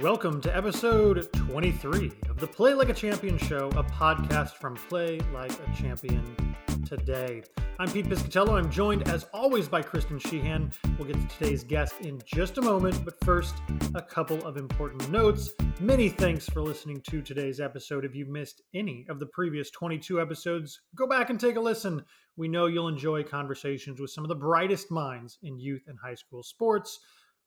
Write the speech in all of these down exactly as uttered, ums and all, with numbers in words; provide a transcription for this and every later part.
Welcome to episode twenty-three of the Play Like a Champion show, a podcast from Play Like a Champion today. I'm Pete Piscatello. I'm joined, as always, by Kristen Sheehan. We'll get to today's guest in just a moment, but first, a couple of important notes. Many thanks for listening to today's episode. If you missed any of the previous twenty-two episodes, go back and take a listen. We know you'll enjoy conversations with some of the brightest minds in youth and high school sports.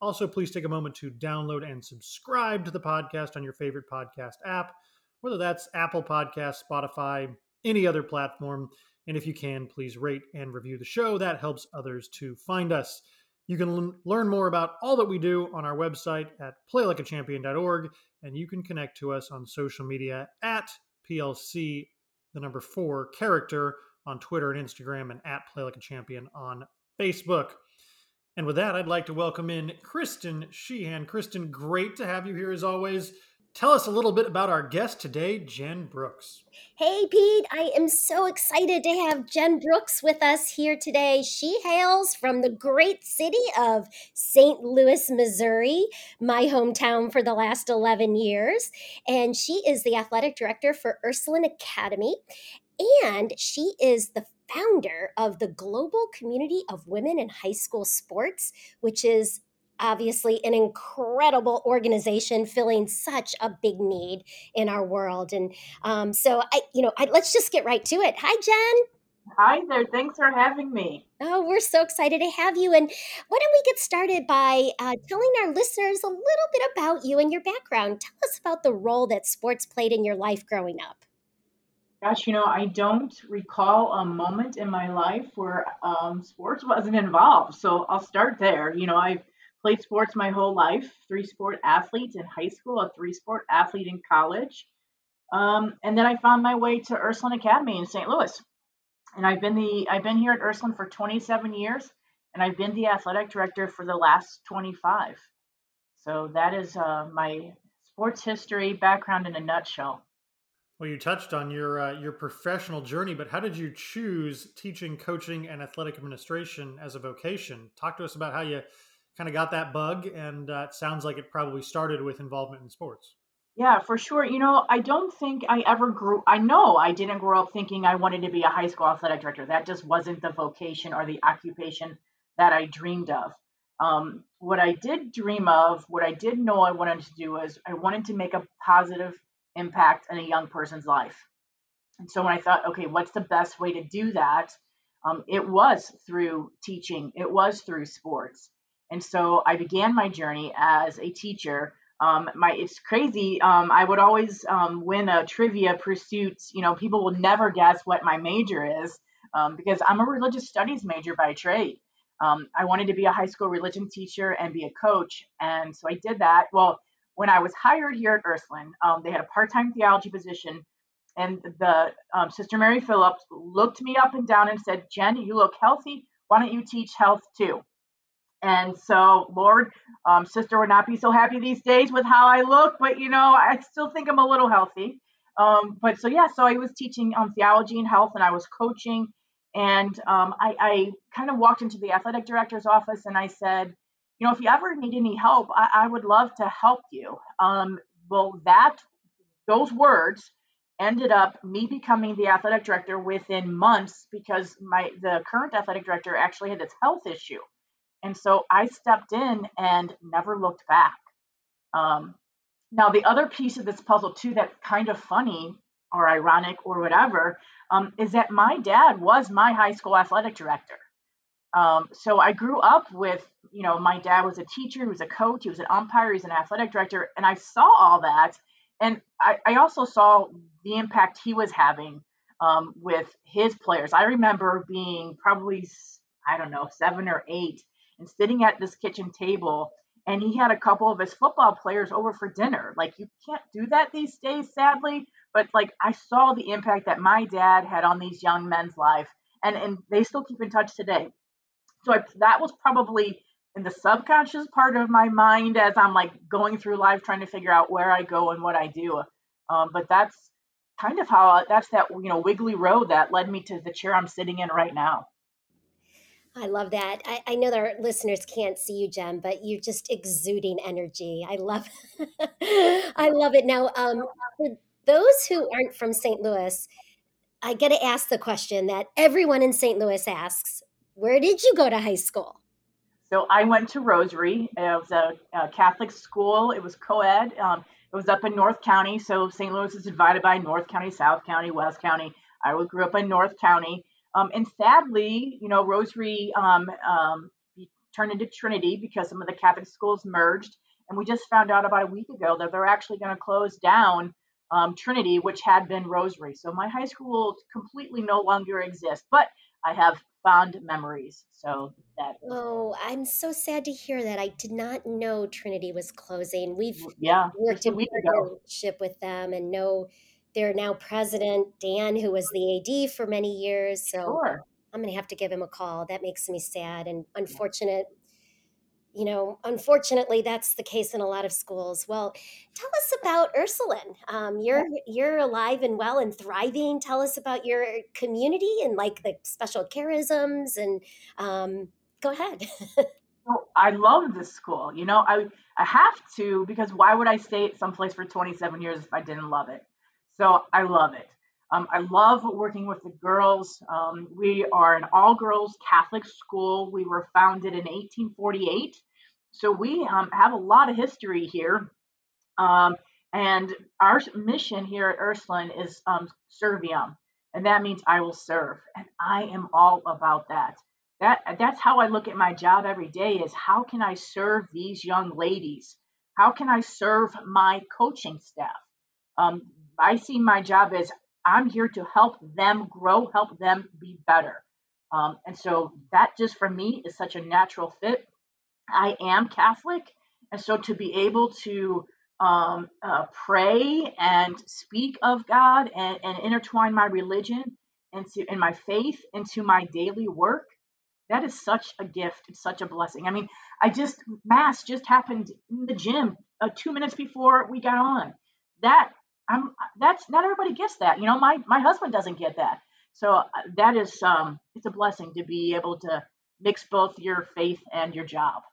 Also, please take a moment to download and subscribe to the podcast on your favorite podcast app, whether that's Apple Podcasts, Spotify, any other platform. And if you can, please rate and review the show. That helps others to find us. You can l- learn more about all that we do on our website at play like a champion dot org, and you can connect to us on social media at P L C, the number four, character on Twitter and Instagram, and at playlikeachampion on Facebook. And with that, I'd like to welcome in Kristen Sheehan. Kristen, great to have you here as always. Tell us a little bit about our guest today, Jen Brooks. Hey, Pete. I am so excited to have Jen Brooks with us here today. She hails from the great city of Saint Louis, Missouri, my hometown for the last eleven years. And she is the athletic director for Ursuline Academy. And she is the founder of the Global Community of Women in High School Sports, which is obviously an incredible organization filling such a big need in our world. And um, so, I, you know, I, let's just get right to it. Hi, Jen. Hi there. Thanks for having me. Oh, we're so excited to have you. And why don't we get started by uh, telling our listeners a little bit about you and your background. Tell us about the role that sports played in your life growing up. Gosh, you know, I don't recall a moment in my life where um, sports wasn't involved. So I'll start there. You know, I've played sports my whole life, three-sport athlete in high school, a three-sport athlete in college. Um, and then I found my way to Ursuline Academy in Saint Louis. And I've been the I've been here at Ursuline for twenty-seven years, and I've been the athletic director for the last twenty-five. So that is uh, my sports history background in a nutshell. Well, you touched on your uh, your professional journey, but how did you choose teaching, coaching, and athletic administration as a vocation? Talk to us about how you kind of got that bug, and uh, it sounds like it probably started with involvement in sports. Yeah, for sure. You know, I don't think I ever grew, I know I didn't grow up thinking I wanted to be a high school athletic director. That just wasn't the vocation or the occupation that I dreamed of. Um, what I did dream of, what I did know I wanted to do is I wanted to make a positive impact in a young person's life. And so when I thought, okay, what's the best way to do that? Um, it was through teaching. It was through sports. And so I began my journey as a teacher. Um, my it's crazy. Um, I would always um, win a trivia pursuit. You know, people will never guess what my major is um, because I'm a religious studies major by trade. Um, I wanted to be a high school religion teacher and be a coach. And so I did that. Well, when I was hired here at Ursuline, um, they had a part-time theology position, and the um, Sister Mary Phillips looked me up and down and said, "Jen, you look healthy. Why don't you teach health too?" And so, Lord, um, Sister would not be so happy these days with how I look, but you know, I still think I'm a little healthy. Um, but so yeah, so I was teaching um, theology and health, and I was coaching, and um, I, I kind of walked into the athletic director's office, and I said, you know, if you ever need any help, I, I would love to help you. Um, well, that those words ended up me becoming the athletic director within months because my the current athletic director actually had this health issue. And so I stepped in and never looked back. Um, now, the other piece of this puzzle, too, that's kind of funny or ironic or whatever, um, is that my dad was my high school athletic director. Um, so I grew up with, you know, my dad was a teacher, he was a coach, he was an umpire, he was an athletic director, and I saw all that. And I, I also saw the impact he was having um, with his players. I remember being probably, I don't know, seven or eight, and sitting at this kitchen table, and he had a couple of his football players over for dinner. Like, you can't do that these days, sadly, but like, I saw the impact that my dad had on these young men's life, and, and they still keep in touch today. So I, that was probably in the subconscious part of my mind as I'm like going through life, trying to figure out where I go and what I do. Um, but that's kind of how that's that, you know, wiggly road that led me to the chair I'm sitting in right now. I love that. I, I know that our listeners can't see you, Jen, but you're just exuding energy. I love I love it. Now, um, for those who aren't from Saint Louis, I get to ask the question that everyone in Saint Louis asks, where did you go to high school? So I went to Rosary. It was a, a Catholic school. It was co-ed. Um, it was up in North County. So Saint Louis is divided by North County, South County, West County. I grew up in North County. Um, and sadly, you know, Rosary um, um, turned into Trinity because some of the Catholic schools merged. And we just found out about a week ago that they're actually going to close down um, Trinity, which had been Rosary. So my high school completely no longer exists, but I have fond memories. So that. Oh, I'm so sad to hear that. I did not know Trinity was closing. We've yeah, worked in partnership with them and know. They're now president, Dan, who was the A D for many years. So sure. I'm going to have to give him a call. That makes me sad and unfortunate. You know, unfortunately, that's the case in a lot of schools. Well, tell us about Ursuline. Um, you're you're alive and well and thriving. Tell us about your community and like the special charisms. And um, go ahead. Oh, I love this school. You know, I I have to, because why would I stay at someplace for twenty-seven years if I didn't love it? So I love it. Um, I love working with the girls. Um, we are an all-girls Catholic school. We were founded in eighteen forty-eight. So we um, have a lot of history here. Um, and our mission here at Ursuline is um, servium. And that means I will serve. And I am all about that. That that's how I look at my job every day is how can I serve these young ladies? How can I serve my coaching staff? Um, I see my job as I'm here to help them grow, help them be better. Um, and so that just for me is such a natural fit. I am Catholic. And so to be able to um, uh, pray and speak of God and, and intertwine my religion into, and my faith into my daily work, that is such a gift. It's such a blessing. I mean, I just, mass just happened in the gym uh, two minutes before we got on. That I'm, that's not everybody gets that. You know, my, my husband doesn't get that. So that is, um, it's a blessing to be able to mix both your faith and your job.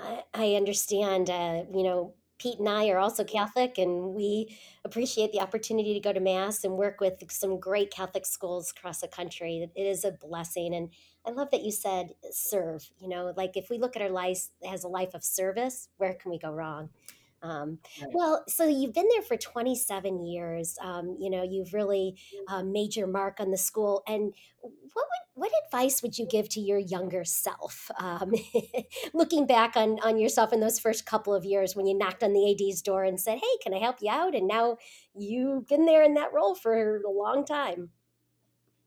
I, I understand, uh, you know, Pete and I are also Catholic and we appreciate the opportunity to go to mass and work with some great Catholic schools across the country. It is a blessing. And I love that you said serve, you know, like if we look at our lives as a life of service, where can we go wrong? Um, well, so you've been there for twenty-seven years. Um, you know, you've really uh, made your mark on the school. And what would, what advice would you give to your younger self, um, looking back on on yourself in those first couple of years when you knocked on the A D's door and said, "Hey, can I help you out?" And now you've been there in that role for a long time.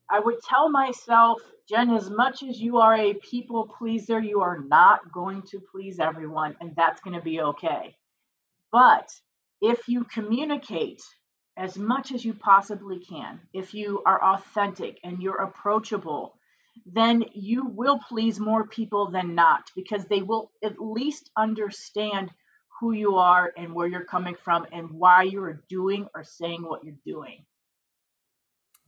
I would tell myself, Jen, as much as you are a people pleaser, you are not going to please everyone, and that's going to be okay. But if you communicate as much as you possibly can, if you are authentic and you're approachable, then you will please more people than not, because they will at least understand who you are and where you're coming from and why you're doing or saying what you're doing.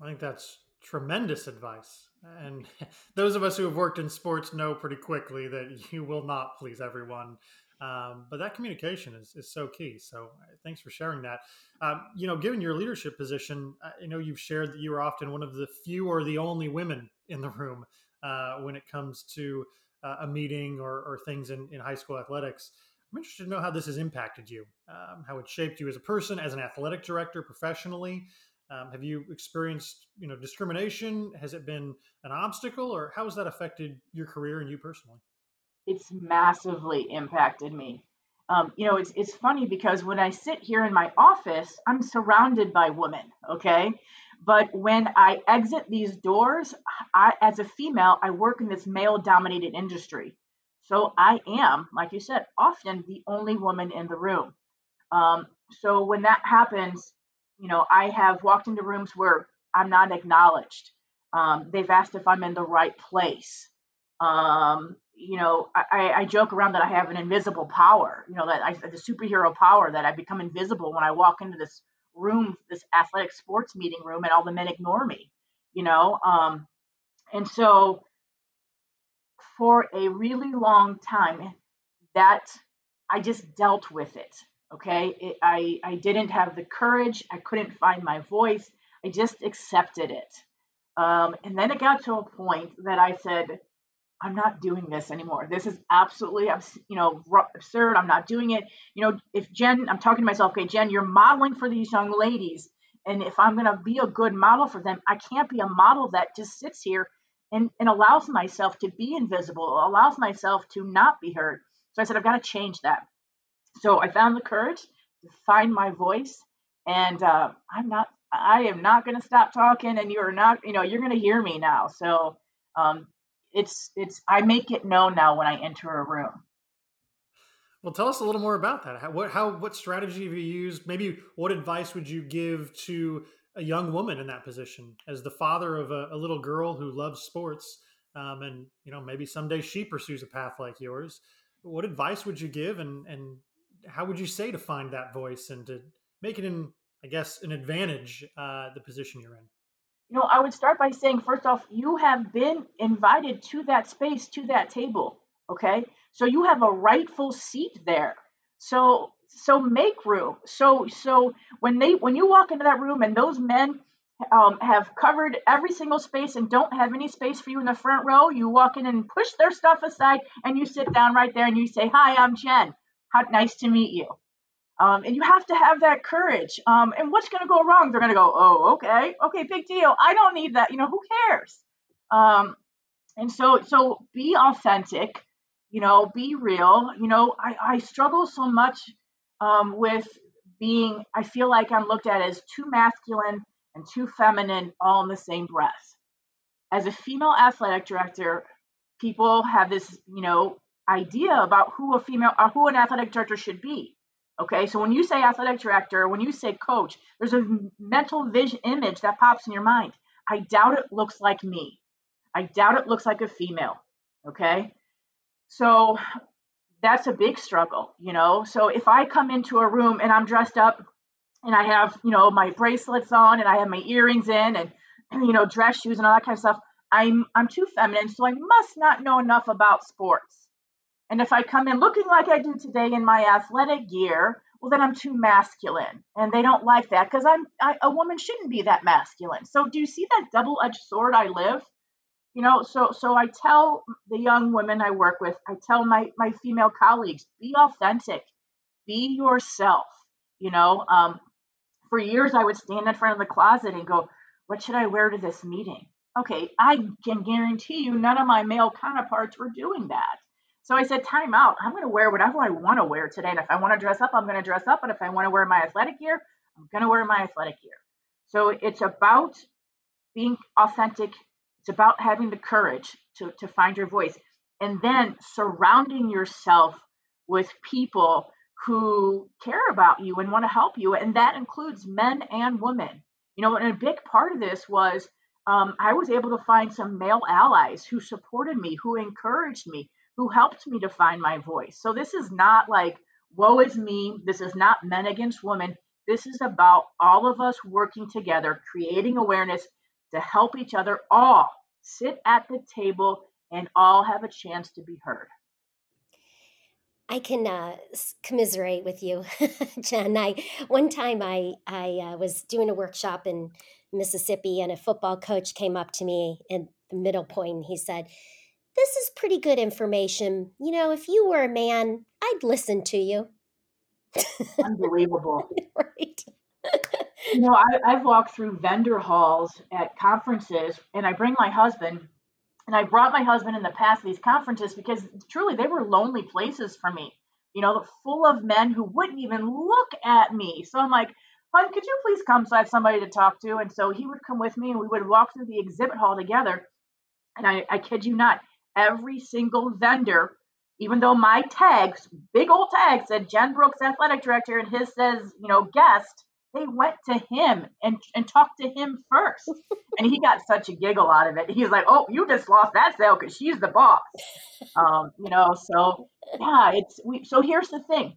I think that's tremendous advice. And those of us who have worked in sports know pretty quickly that you will not please everyone. Um, but that communication is, is so key. So thanks for sharing that. Um, you know, given your leadership position, I know you've shared that you are often one of the few or the only women in the room uh, when it comes to uh, a meeting or, or things in, in high school athletics. I'm interested to know how this has impacted you, um, how it shaped you as a person, as an athletic director, professionally. Um, have you experienced, you know, discrimination? Has it been an obstacle, or how has that affected your career and you personally? It's massively impacted me. Um, you know, it's it's funny because when I sit here in my office, I'm surrounded by women, okay? But when I exit these doors, I, as a female, I work in this male-dominated industry. So I am, like you said, often the only woman in the room. Um, so when that happens, you know, I have walked into rooms where I'm not acknowledged. Um, they've asked if I'm in the right place. Um, you know, I, I joke around that I have an invisible power, you know, that I, the superhero power that I become invisible when I walk into this room, this athletic sports meeting room, and all the men ignore me, you know? Um, and so for a really long time that I just dealt with it. Okay. It, I, I didn't have the courage. I couldn't find my voice. I just accepted it. Um, and then it got to a point that I said, I'm not doing this anymore. This is absolutely, you know, absurd. I'm not doing it. You know, if Jen, I'm talking to myself, okay, Jen, you're modeling for these young ladies. And if I'm going to be a good model for them, I can't be a model that just sits here and, and allows myself to be invisible, allows myself to not be heard. So I said, I've got to change that. So I found the courage to find my voice, and uh, I'm not, I am not going to stop talking, and you're not, you know, you're going to hear me now. So, um, It's it's I make it known now when I enter a room. Well, tell us a little more about that. How what how what strategy have you used? Maybe what advice would you give to a young woman in that position as the father of a, a little girl who loves sports? Um, and you know, maybe someday she pursues a path like yours. What advice would you give, and and how would you say to find that voice and to make it an, I guess, an advantage, uh, the position you're in? You know, I would start by saying, first off, you have been invited to that space, to that table, okay? So you have a rightful seat there. So so make room. So so when they when you walk into that room and those men um, have covered every single space and don't have any space for you in the front row, you walk in and push their stuff aside and you sit down right there and you say, hi, I'm Jen. How nice to meet you. Um, and you have to have that courage. Um, and what's going to go wrong? They're going to go, oh, okay, okay, big deal. I don't need that. You know, who cares? Um, and so, so be authentic. You know, be real. You know, I, I struggle so much um, with being. I feel like I'm looked at as too masculine and too feminine, all in the same breath. As a female athletic director, people have this, you know, idea about who a female, or who an athletic director should be. Okay, so when you say athletic director, when you say coach, there's a mental vision image that pops in your mind. I doubt it looks like me. I doubt it looks like a female. Okay, so that's a big struggle, you know. So if I come into a room and I'm dressed up and I have, you know, my bracelets on and I have my earrings in and, you know, dress shoes and all that kind of stuff, I'm I'm too feminine, so I must not know enough about sports. And if I come in looking like I do today in my athletic gear, well, then I'm too masculine. And they don't like that because I'm I, a woman shouldn't be that masculine. So do you see that double-edged sword I live? You know, so so I tell the young women I work with, I tell my, my female colleagues, be authentic, be yourself. You know, um, for years I would stand in front of the closet and go, what should I wear to this meeting? Okay, I can guarantee you none of my male counterparts were doing that. So I said, time out. I'm going to wear whatever I want to wear today. And if I want to dress up, I'm going to dress up. And if I want to wear my athletic gear, I'm going to wear my athletic gear. So it's about being authentic. It's about having the courage to, to find your voice. And then surrounding yourself with people who care about you and want to help you. And that includes men and women. You know, and a big part of this was um, I was able to find some male allies who supported me, who encouraged me, who helped me to find my voice. So this is not like, woe is me. This is not men against women. This is about all of us working together, creating awareness to help each other all sit at the table and all have a chance to be heard. I can uh, commiserate with you, Jen. I, one time I, I uh, was doing a workshop in Mississippi and a football coach came up to me in the middle point and he said, this is pretty good information. You know, if you were a man, I'd listen to you. Unbelievable. Right. You know, I, I've walked through vendor halls at conferences, and I bring my husband, and I brought my husband in the past to these conferences because truly they were lonely places for me, you know, full of men who wouldn't even look at me. So I'm like, hon, could you please come so I have somebody to talk to? And so he would come with me, and we would walk through the exhibit hall together. And I, I kid you not, every single vendor, even though my tags, big old tags, said Jen Brooks, athletic director, and his says, you know, guest, they went to him and, and talked to him first. And he got such a giggle out of it. He's like, oh, you just lost that sale because she's the boss. Um, you know, so yeah, it's, we, so here's the thing.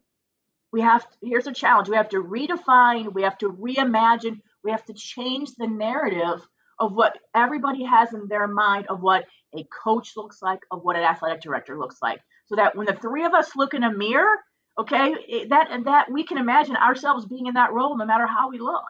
We have, to, here's a challenge. We have to redefine, we have to reimagine, we have to change the narrative of what everybody has in their mind of what a coach looks like, of what an athletic director looks like. So that when the three of us look in a mirror, okay, it, that and that we can imagine ourselves being in that role no matter how we look.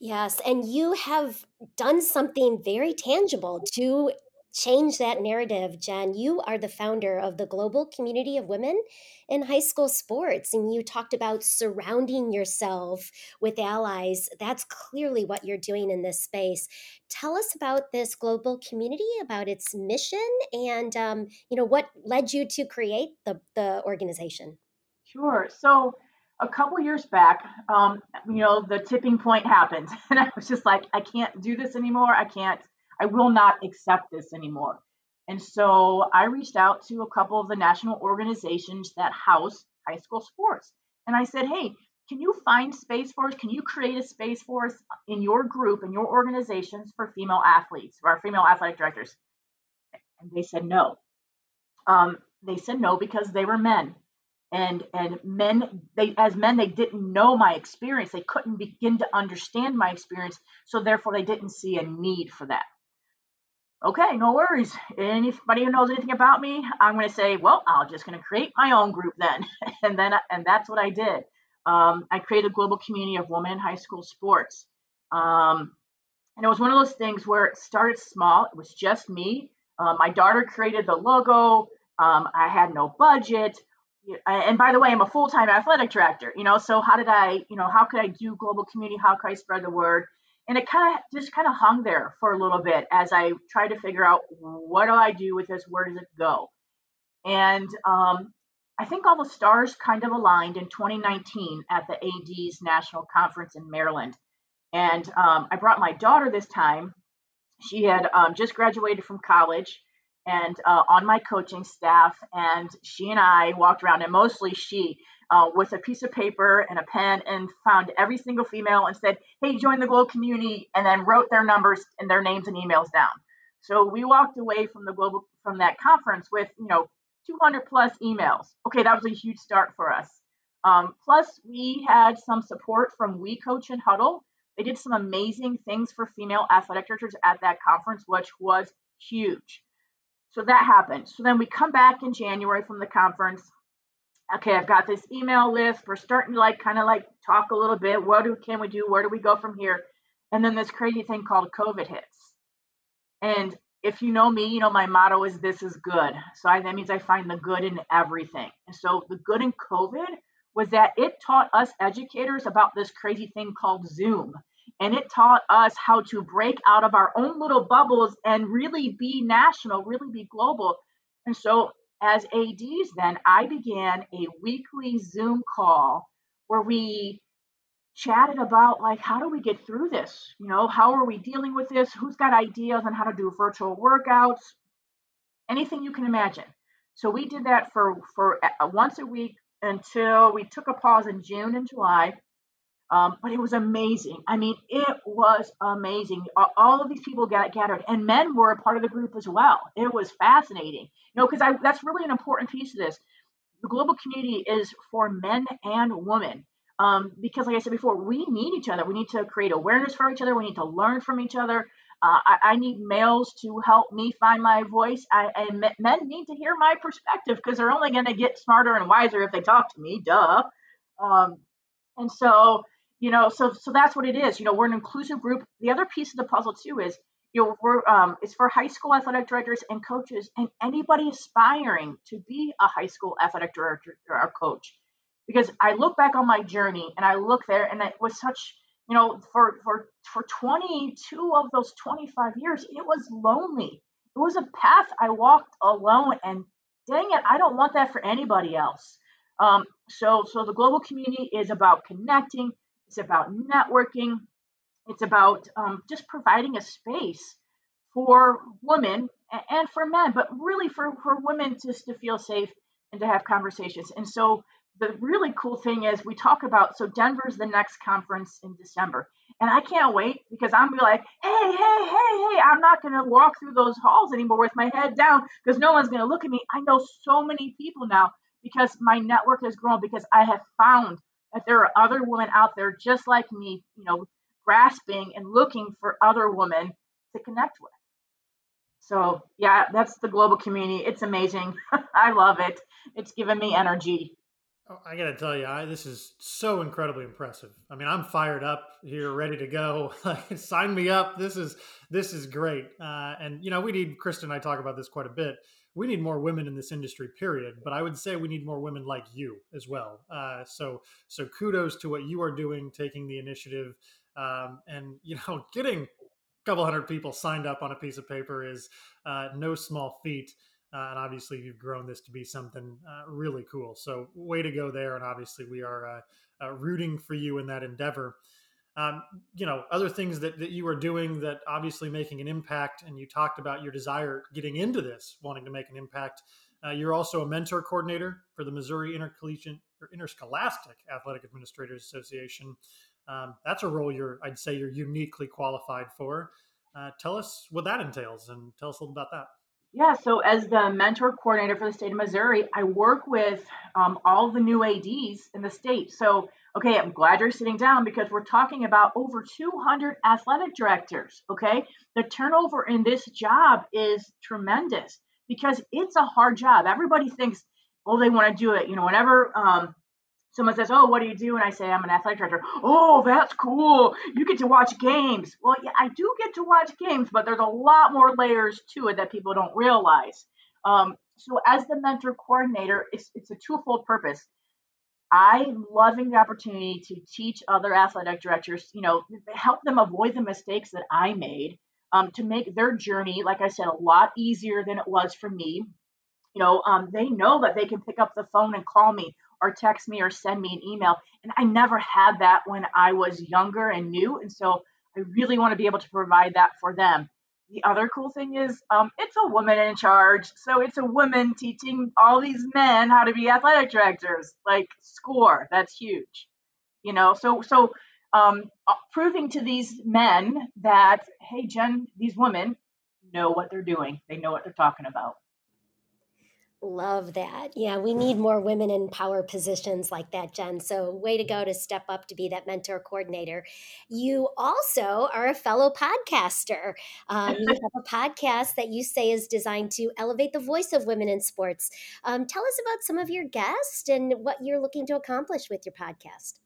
Yes, and you have done something very tangible to change that narrative, Jen. You are the founder of the Global Community of Women in High School Sports, and you talked about surrounding yourself with allies. That's clearly what you're doing in this space. Tell us about this global community, about its mission, and um, you know, what led you to create the, the organization. Sure. So a couple years back, um, you know, the tipping point happened, and I was just like, I can't do this anymore. I can't, I will not accept this anymore. And so I reached out to a couple of the national organizations that house high school sports. And I said, hey, can you find space for us? Can you create a space for us in your group, in your organizations for female athletes, for our female athletic directors? And they said no. Um, they said no because they were men. And and men, they as men, they didn't know my experience. They couldn't begin to understand my experience. So therefore, they didn't see a need for that. Okay, no worries. Anybody who knows anything about me, I'm going to say, well, I'm just going to create my own group then. and then and that's what I did. Um, I created a global community of women in high school sports. Um, and it was one of those things where it started small. It was just me. Um, my daughter created the logo. Um, I had no budget. And by the way, I'm a full-time athletic director, you know, so how did I, you know, how could I do global community? How could I spread the word? And it kind of just kind of hung there for a little bit as I tried to figure out, what do I do with this? Where does it go? And um, I think all the stars kind of aligned in twenty nineteen at the A D's National Conference in Maryland. And um, I brought my daughter this time. She had um, just graduated from college. And uh, on my coaching staff, and she and I walked around, and mostly she, uh, with a piece of paper and a pen, and found every single female and said, hey, join the Global Community, and then wrote their numbers and their names and emails down. So we walked away from the global from that conference with, you know, two hundred plus emails. Okay, that was a huge start for us. Um, plus, we had some support from WeCoach and Huddle. They did some amazing things for female athletic directors at that conference, which was huge. So that happened. So then we come back in January from the conference. Okay, I've got this email list. We're starting to like kind of like talk a little bit. What do, can we do? Where do we go from here? And then this crazy thing called COVID hits. And if you know me, you know my motto is this is good. So I, that means I find the good in everything. And so the good in COVID was that it taught us educators about this crazy thing called Zoom. And it taught us how to break out of our own little bubbles and really be national, really be global. And so as A Ds then, I began a weekly Zoom call where we chatted about like, how do we get through this? You know, how are we dealing with this? Who's got ideas on how to do virtual workouts? Anything you can imagine. So we did that for, for once a week until we took a pause in June and July. Um, but it was amazing. I mean, it was amazing. All of these people got gathered, and men were a part of the group as well. It was fascinating, you know, because I that's really an important piece of this. The global community is for men and women, um, because, like I said before, we need each other. We need to create awareness for each other. We need to learn from each other. Uh, I, I need males to help me find my voice. I, and men need to hear my perspective because they're only going to get smarter and wiser if they talk to me. Duh. Um, and so. You know, so so that's what it is. You know, we're an inclusive group. The other piece of the puzzle too is, you know, we're um, it's for high school athletic directors and coaches and anybody aspiring to be a high school athletic director or coach. Because I look back on my journey and I look there, and it was such, you know, for for for twenty-two of those twenty-five years, it was lonely. It was a path I walked alone, and dang it, I don't want that for anybody else. Um, so so the global community is about connecting. It's about networking. It's about um, just providing a space for women and for men, but really for, for women just to feel safe and to have conversations. And so the really cool thing is we talk about, so Denver's the next conference in December. And I can't wait because I'm going to be like, hey, hey, hey, hey, I'm not going to walk through those halls anymore with my head down because no one's going to look at me. I know so many people now because my network has grown, because I have found that there are other women out there just like me, you know, grasping and looking for other women to connect with. So yeah, that's the global community. It's amazing. I love it. It's given me energy. Oh, I got to tell you, I, this is so incredibly impressive. I mean, I'm fired up here, ready to go. Sign me up. This is this is great. Uh, and, you know, we need, Kristen and I talk about this quite a bit. We need more women in this industry, period. But I would say we need more women like you as well. Uh, so so kudos to what you are doing, taking the initiative um, and, you know, getting a couple hundred people signed up on a piece of paper is uh, no small feat. Uh, and obviously, you've grown this to be something uh, really cool. So way to go there. And obviously, we are uh, uh, rooting for you in that endeavor. Um, you know, other things that, that you are doing that obviously making an impact. And you talked about your desire getting into this, wanting to make an impact. Uh, you're also a mentor coordinator for the Missouri Intercollegiate or Interscholastic Athletic Administrators Association. Um, that's a role you're, I'd say, you're uniquely qualified for. Uh, tell us what that entails and tell us a little about that. Yeah, so as the mentor coordinator for the state of Missouri, I work with um, all the new A Ds in the state. So, okay, I'm glad you're sitting down because we're talking about over two hundred athletic directors, okay? The turnover in this job is tremendous because it's a hard job. Everybody thinks, well, they want to do it. You know, whenever um, someone says, oh, what do you do? And I say, I'm an athletic director. Oh, that's cool. You get to watch games. Well, yeah, I do get to watch games, but there's a lot more layers to it that people don't realize. Um, so as the mentor coordinator, it's, it's a twofold purpose. I'm loving the opportunity to teach other athletic directors, you know, help them avoid the mistakes that I made, um, to make their journey, like I said, a lot easier than it was for me. You know, um, they know that they can pick up the phone and call me, or text me or send me an email. And I never had that when I was younger and new. And so I really want to be able to provide that for them. The other cool thing is um, it's a woman in charge. So it's a woman teaching all these men how to be athletic directors, like score. That's huge. You know, so so um, proving to these men that, hey, Jen, these women know what they're doing. They know what they're talking about. Love that. Yeah, we need more women in power positions like that, Jen. So way to go to step up to be that mentor coordinator. You also are a fellow podcaster. Um, you have a podcast that you say is designed to elevate the voice of women in sports. Um, tell us about some of your guests and what you're looking to accomplish with your podcast.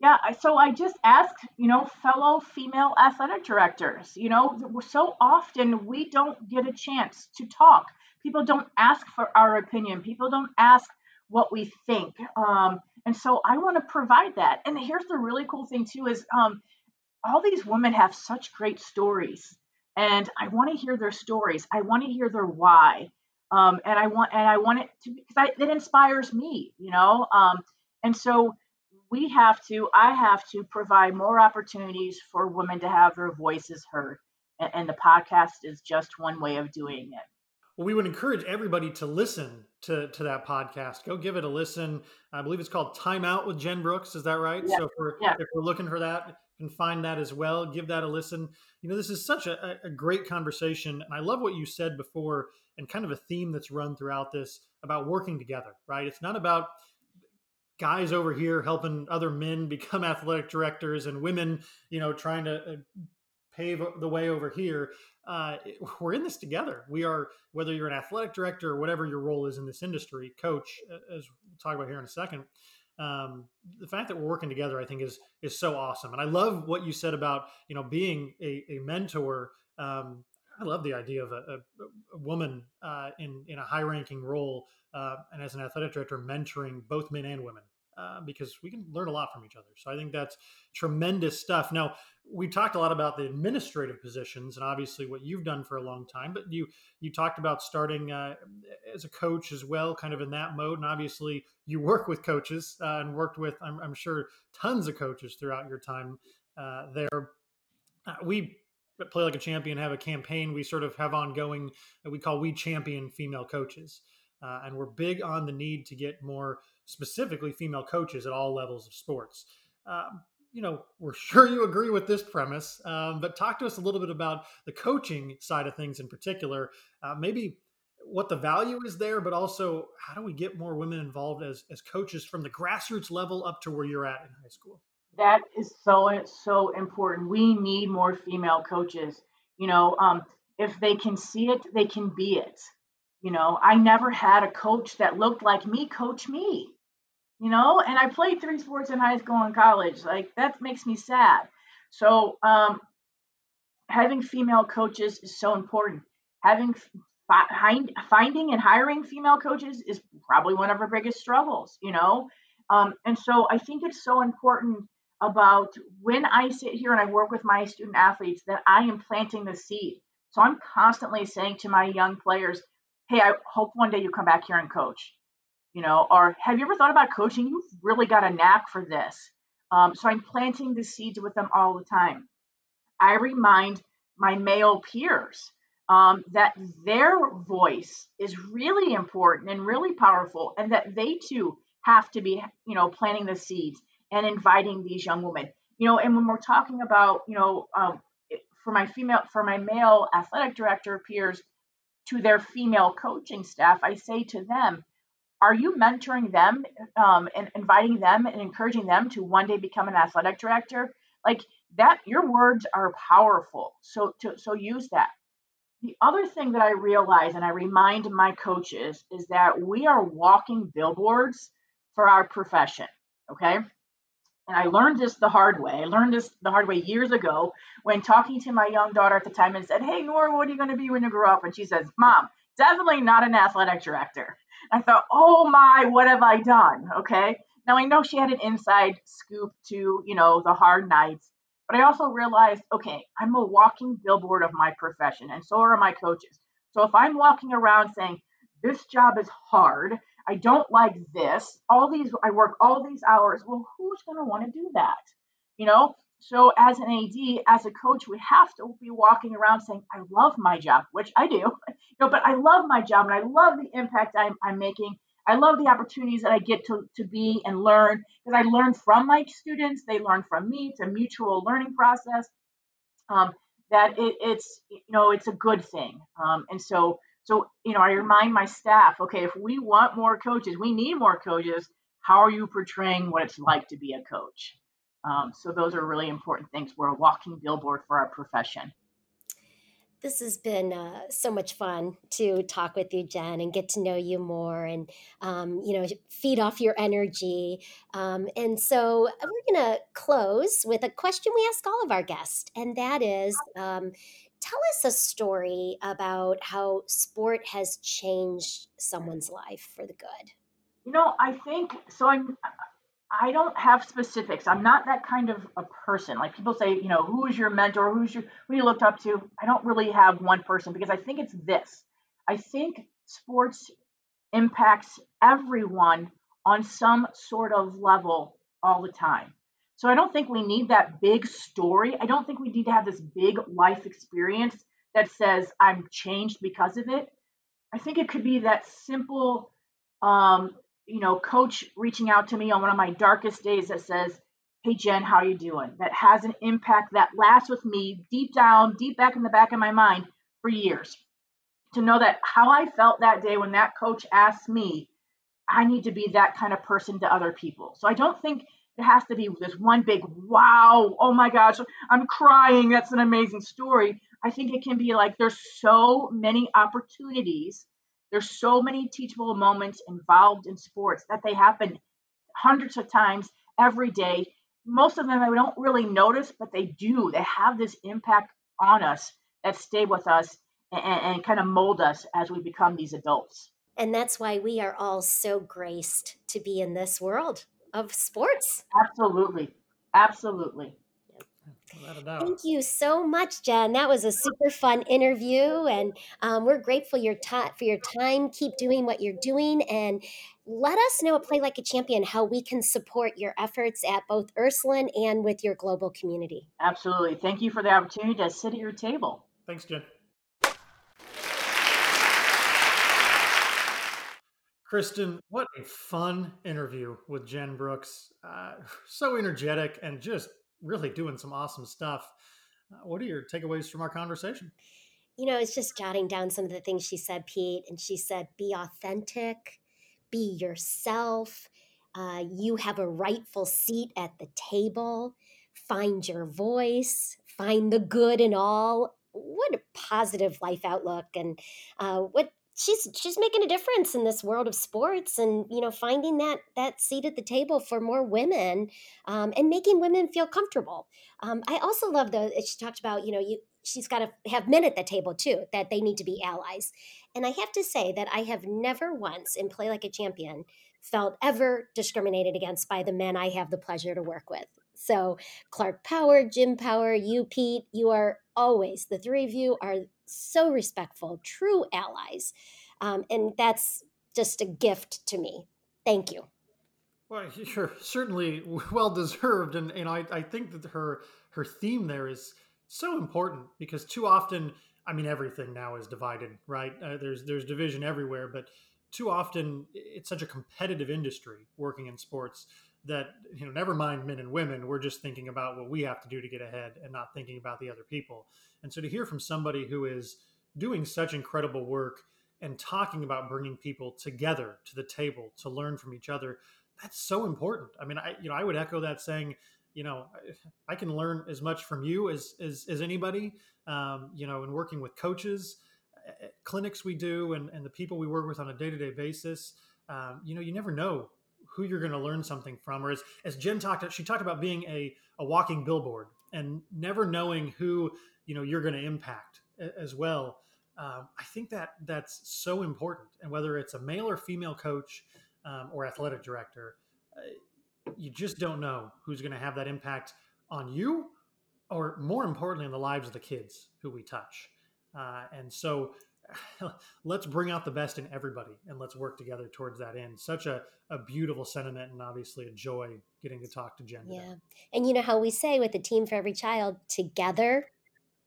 Yeah, so I just asked, you know, fellow female athletic directors, you know, so often we don't get a chance to talk. People don't ask for our opinion. People don't ask what we think. Um, and so I want to provide that. And here's the really cool thing, too, is um, all these women have such great stories. And I want to hear their stories. I want to hear their why. Um, and I want and I want it to, because I, it inspires me, you know. Um, and so we have to, I have to provide more opportunities for women to have their voices heard. And, and the podcast is just one way of doing it. Well, we would encourage everybody to listen to, to that podcast. Go give it a listen. I believe it's called Time Out with Jen Brooks. Is that right? Yeah. So if we're, yeah. if we're looking for that, you can find that as well. Give that a listen. You know, this is such a, a great conversation. And I love what you said before and kind of a theme that's run throughout this about working together, right? It's not about guys over here helping other men become athletic directors and women, you know, trying to uh, pave the way over here. Uh, we're in this together. We are, whether you're an athletic director or whatever your role is in this industry, coach, as we'll talk about here in a second, um, the fact that we're working together, I think, is is so awesome. And I love what you said about, you know, being a, a mentor. Um, I love the idea of a, a, a woman uh, in, in a high-ranking role uh, and as an athletic director mentoring both men and women. Uh, because we can learn a lot from each other. So I think that's tremendous stuff. Now, we talked a lot about the administrative positions and obviously what you've done for a long time, but you you talked about starting uh, as a coach as well, kind of in that mode. And obviously you work with coaches uh, and worked with, I'm, I'm sure, tons of coaches throughout your time uh, there. Uh, we Play Like a Champion, have a campaign we sort of have ongoing that we call We Champion Female Coaches. Uh, and we're big on the need to get more specifically female coaches at all levels of sports. Uh, you know, we're sure you agree with this premise, um, but talk to us a little bit about the coaching side of things in particular, uh, maybe what the value is there, but also how do we get more women involved as, as coaches from the grassroots level up to where you're at in high school? That is so, so important. We need more female coaches. You know, um, if they can see it, they can be it. You know, I never had a coach that looked like me coach me, you know, and I played three sports in high school and college. Like, that makes me sad. So um, having female coaches is so important. Having find, finding and hiring female coaches is probably one of our biggest struggles, you know. Um, and so I think it's so important about when I sit here and I work with my student athletes that I am planting the seed. So I'm constantly saying to my young players, hey, I hope one day you come back here and coach, you know, or have you ever thought about coaching? You've really got a knack for this. Um, so I'm planting the seeds with them all the time. I remind my male peers um, that their voice is really important and really powerful, and that they too have to be, you know, planting the seeds and inviting these young women, you know. And when we're talking about, you know, um, for my female, for my male athletic director peers, to their female coaching staff, I say to them, are you mentoring them um, and inviting them and encouraging them to one day become an athletic director? Like that, your words are powerful. So, to, so use that. The other thing that I realize and I remind my coaches is that we are walking billboards for our profession, okay? And I learned this the hard way. I learned this the hard way years ago when talking to my young daughter at the time and said, hey, Nora, what are you going to be when you grow up? And she says, Mom, definitely not an athletic director. I thought, oh my, what have I done? Okay. Now I know she had an inside scoop to, you know, the hard nights, but I also realized, okay, I'm a walking billboard of my profession, and so are my coaches. So if I'm walking around saying, this job is hard, I don't like this, all these, I work all these hours, well, who's going to want to do that? You know, so as an A D, as a coach, we have to be walking around saying, I love my job, which I do, you know, but I love my job and I love the impact I'm, I'm making. I love the opportunities that I get to, to be and learn, because I learn from my students. They learn from me. It's a mutual learning process, um, that it, it's, you know, it's a good thing. Um, and so So, you know, I remind my staff, okay, if we want more coaches, we need more coaches, how are you portraying what it's like to be a coach? Um, so those are really important things. We're a walking billboard for our profession. This has been uh, so much fun to talk with you, Jen, and get to know you more and, um, you know, feed off your energy. Um, and so we're going to close with a question we ask all of our guests, and that is, um, tell us a story about how sport has changed someone's life for the good. You know, I think, so I'm, I don't have specifics. I'm not that kind of a person. Like people say, you know, who is your mentor? Who's your, who you looked up to? I don't really have one person, because I think it's this. I think sports impacts everyone on some sort of level all the time. So I don't think we need that big story. I don't think we need to have this big life experience that says I'm changed because of it. I think it could be that simple, um, you know, coach reaching out to me on one of my darkest days that says, hey, Jen, how are you doing? That has an impact that lasts with me deep down, deep back in the back of my mind for years. To know that how I felt that day when that coach asked me, I need to be that kind of person to other people. So I don't think it has to be this one big, wow, oh my gosh, I'm crying, that's an amazing story. I think it can be like, there's so many opportunities. There's so many teachable moments involved in sports that they happen hundreds of times every day. Most of them I don't really notice, but they do. They have this impact on us that stay with us and, and kind of mold us as we become these adults. And that's why we are all so graced to be in this world of sports. Absolutely. Absolutely. Thank you so much, Jen. That was a super fun interview, and um, we're grateful your time for your time. Keep doing what you're doing, and let us know at Play Like a Champion how we can support your efforts at both Ursuline and with your global community. Absolutely. Thank you for the opportunity to sit at your table. Thanks, Jen. Kristen, what a fun interview with Jen Brooks. Uh, so energetic and just really doing some awesome stuff. Uh, what are your takeaways from our conversation? You know, it's just jotting down some of the things she said, Pete. And she said, be authentic, be yourself, Uh, you have a rightful seat at the table. Find your voice. Find the good in all. What a positive life outlook, and uh, what she's she's making a difference in this world of sports, and you know, finding that that seat at the table for more women, um, and making women feel comfortable. Um, I also love the she talked about you know you. She's got to have men at the table too, that they need to be allies. And I have to say that I have never once in Play Like a Champion felt ever discriminated against by the men I have the pleasure to work with. So Clark Power, Jim Power, you, Pete, you are always, the three of you are so respectful, true allies. Um, and that's just a gift to me. Thank you. Well, sure, certainly well-deserved. And, and I, I think that her her theme there is so important, because too often, I mean, everything now is divided, right? Uh, there's there's division everywhere, but too often it's such a competitive industry working in sports that, you know, never mind men and women, we're just thinking about what we have to do to get ahead and not thinking about the other people. And so to hear from somebody who is doing such incredible work and talking about bringing people together to the table to learn from each other, that's so important. I mean, I you know, I would echo that saying, you know, I can learn as much from you as, as, as anybody, um, you know, in working with coaches, clinics we do, and, and the people we work with on a day-to-day basis. Um, you know, you never know who you're going to learn something from. Or as, as Jen talked, she talked about being a, a walking billboard and never knowing who, you know, you're going to impact as well. Um, I think that that's so important. And whether it's a male or female coach, um, or athletic director, uh, you just don't know who's going to have that impact on you, or more importantly, on the lives of the kids who we touch. Uh, and so let's bring out the best in everybody and let's work together towards that end. Such a, a beautiful sentiment, and obviously a joy getting to talk to Jen. Yeah. And you know how we say with the team for every child, together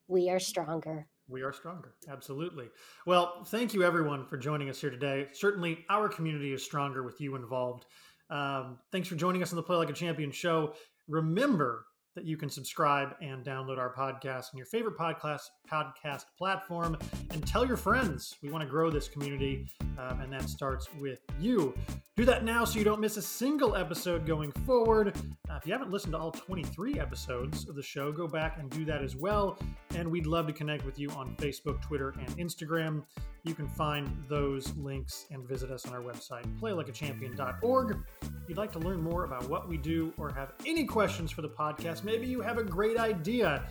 we are stronger. We are stronger. Absolutely. Well, thank you everyone for joining us here today. Certainly our community is stronger with you involved. Um, thanks for joining us on the Play Like a Champion show. Remember that you can subscribe and download our podcast on your favorite podcast podcast platform, and tell your friends. We want to grow this community, um, and that starts with you. Do that now so you don't miss a single episode going forward. Uh, if you haven't listened to all twenty-three episodes of the show, go back and do that as well. And we'd love to connect with you on Facebook, Twitter, and Instagram. You can find those links and visit us on our website, play like a champion dot org. If you'd like to learn more about what we do or have any questions for the podcast, maybe you have a great idea,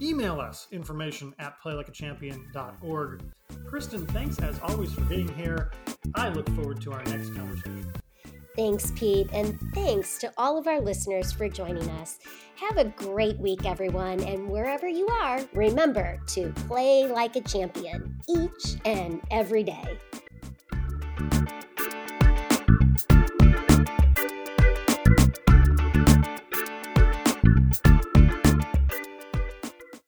email us, information at play like a champion dot org. Kristen, thanks as always for being here. I look forward to our next conversation. Thanks, Pete, and thanks to all of our listeners for joining us. Have a great week, everyone, and wherever you are, remember to play like a champion each and every day.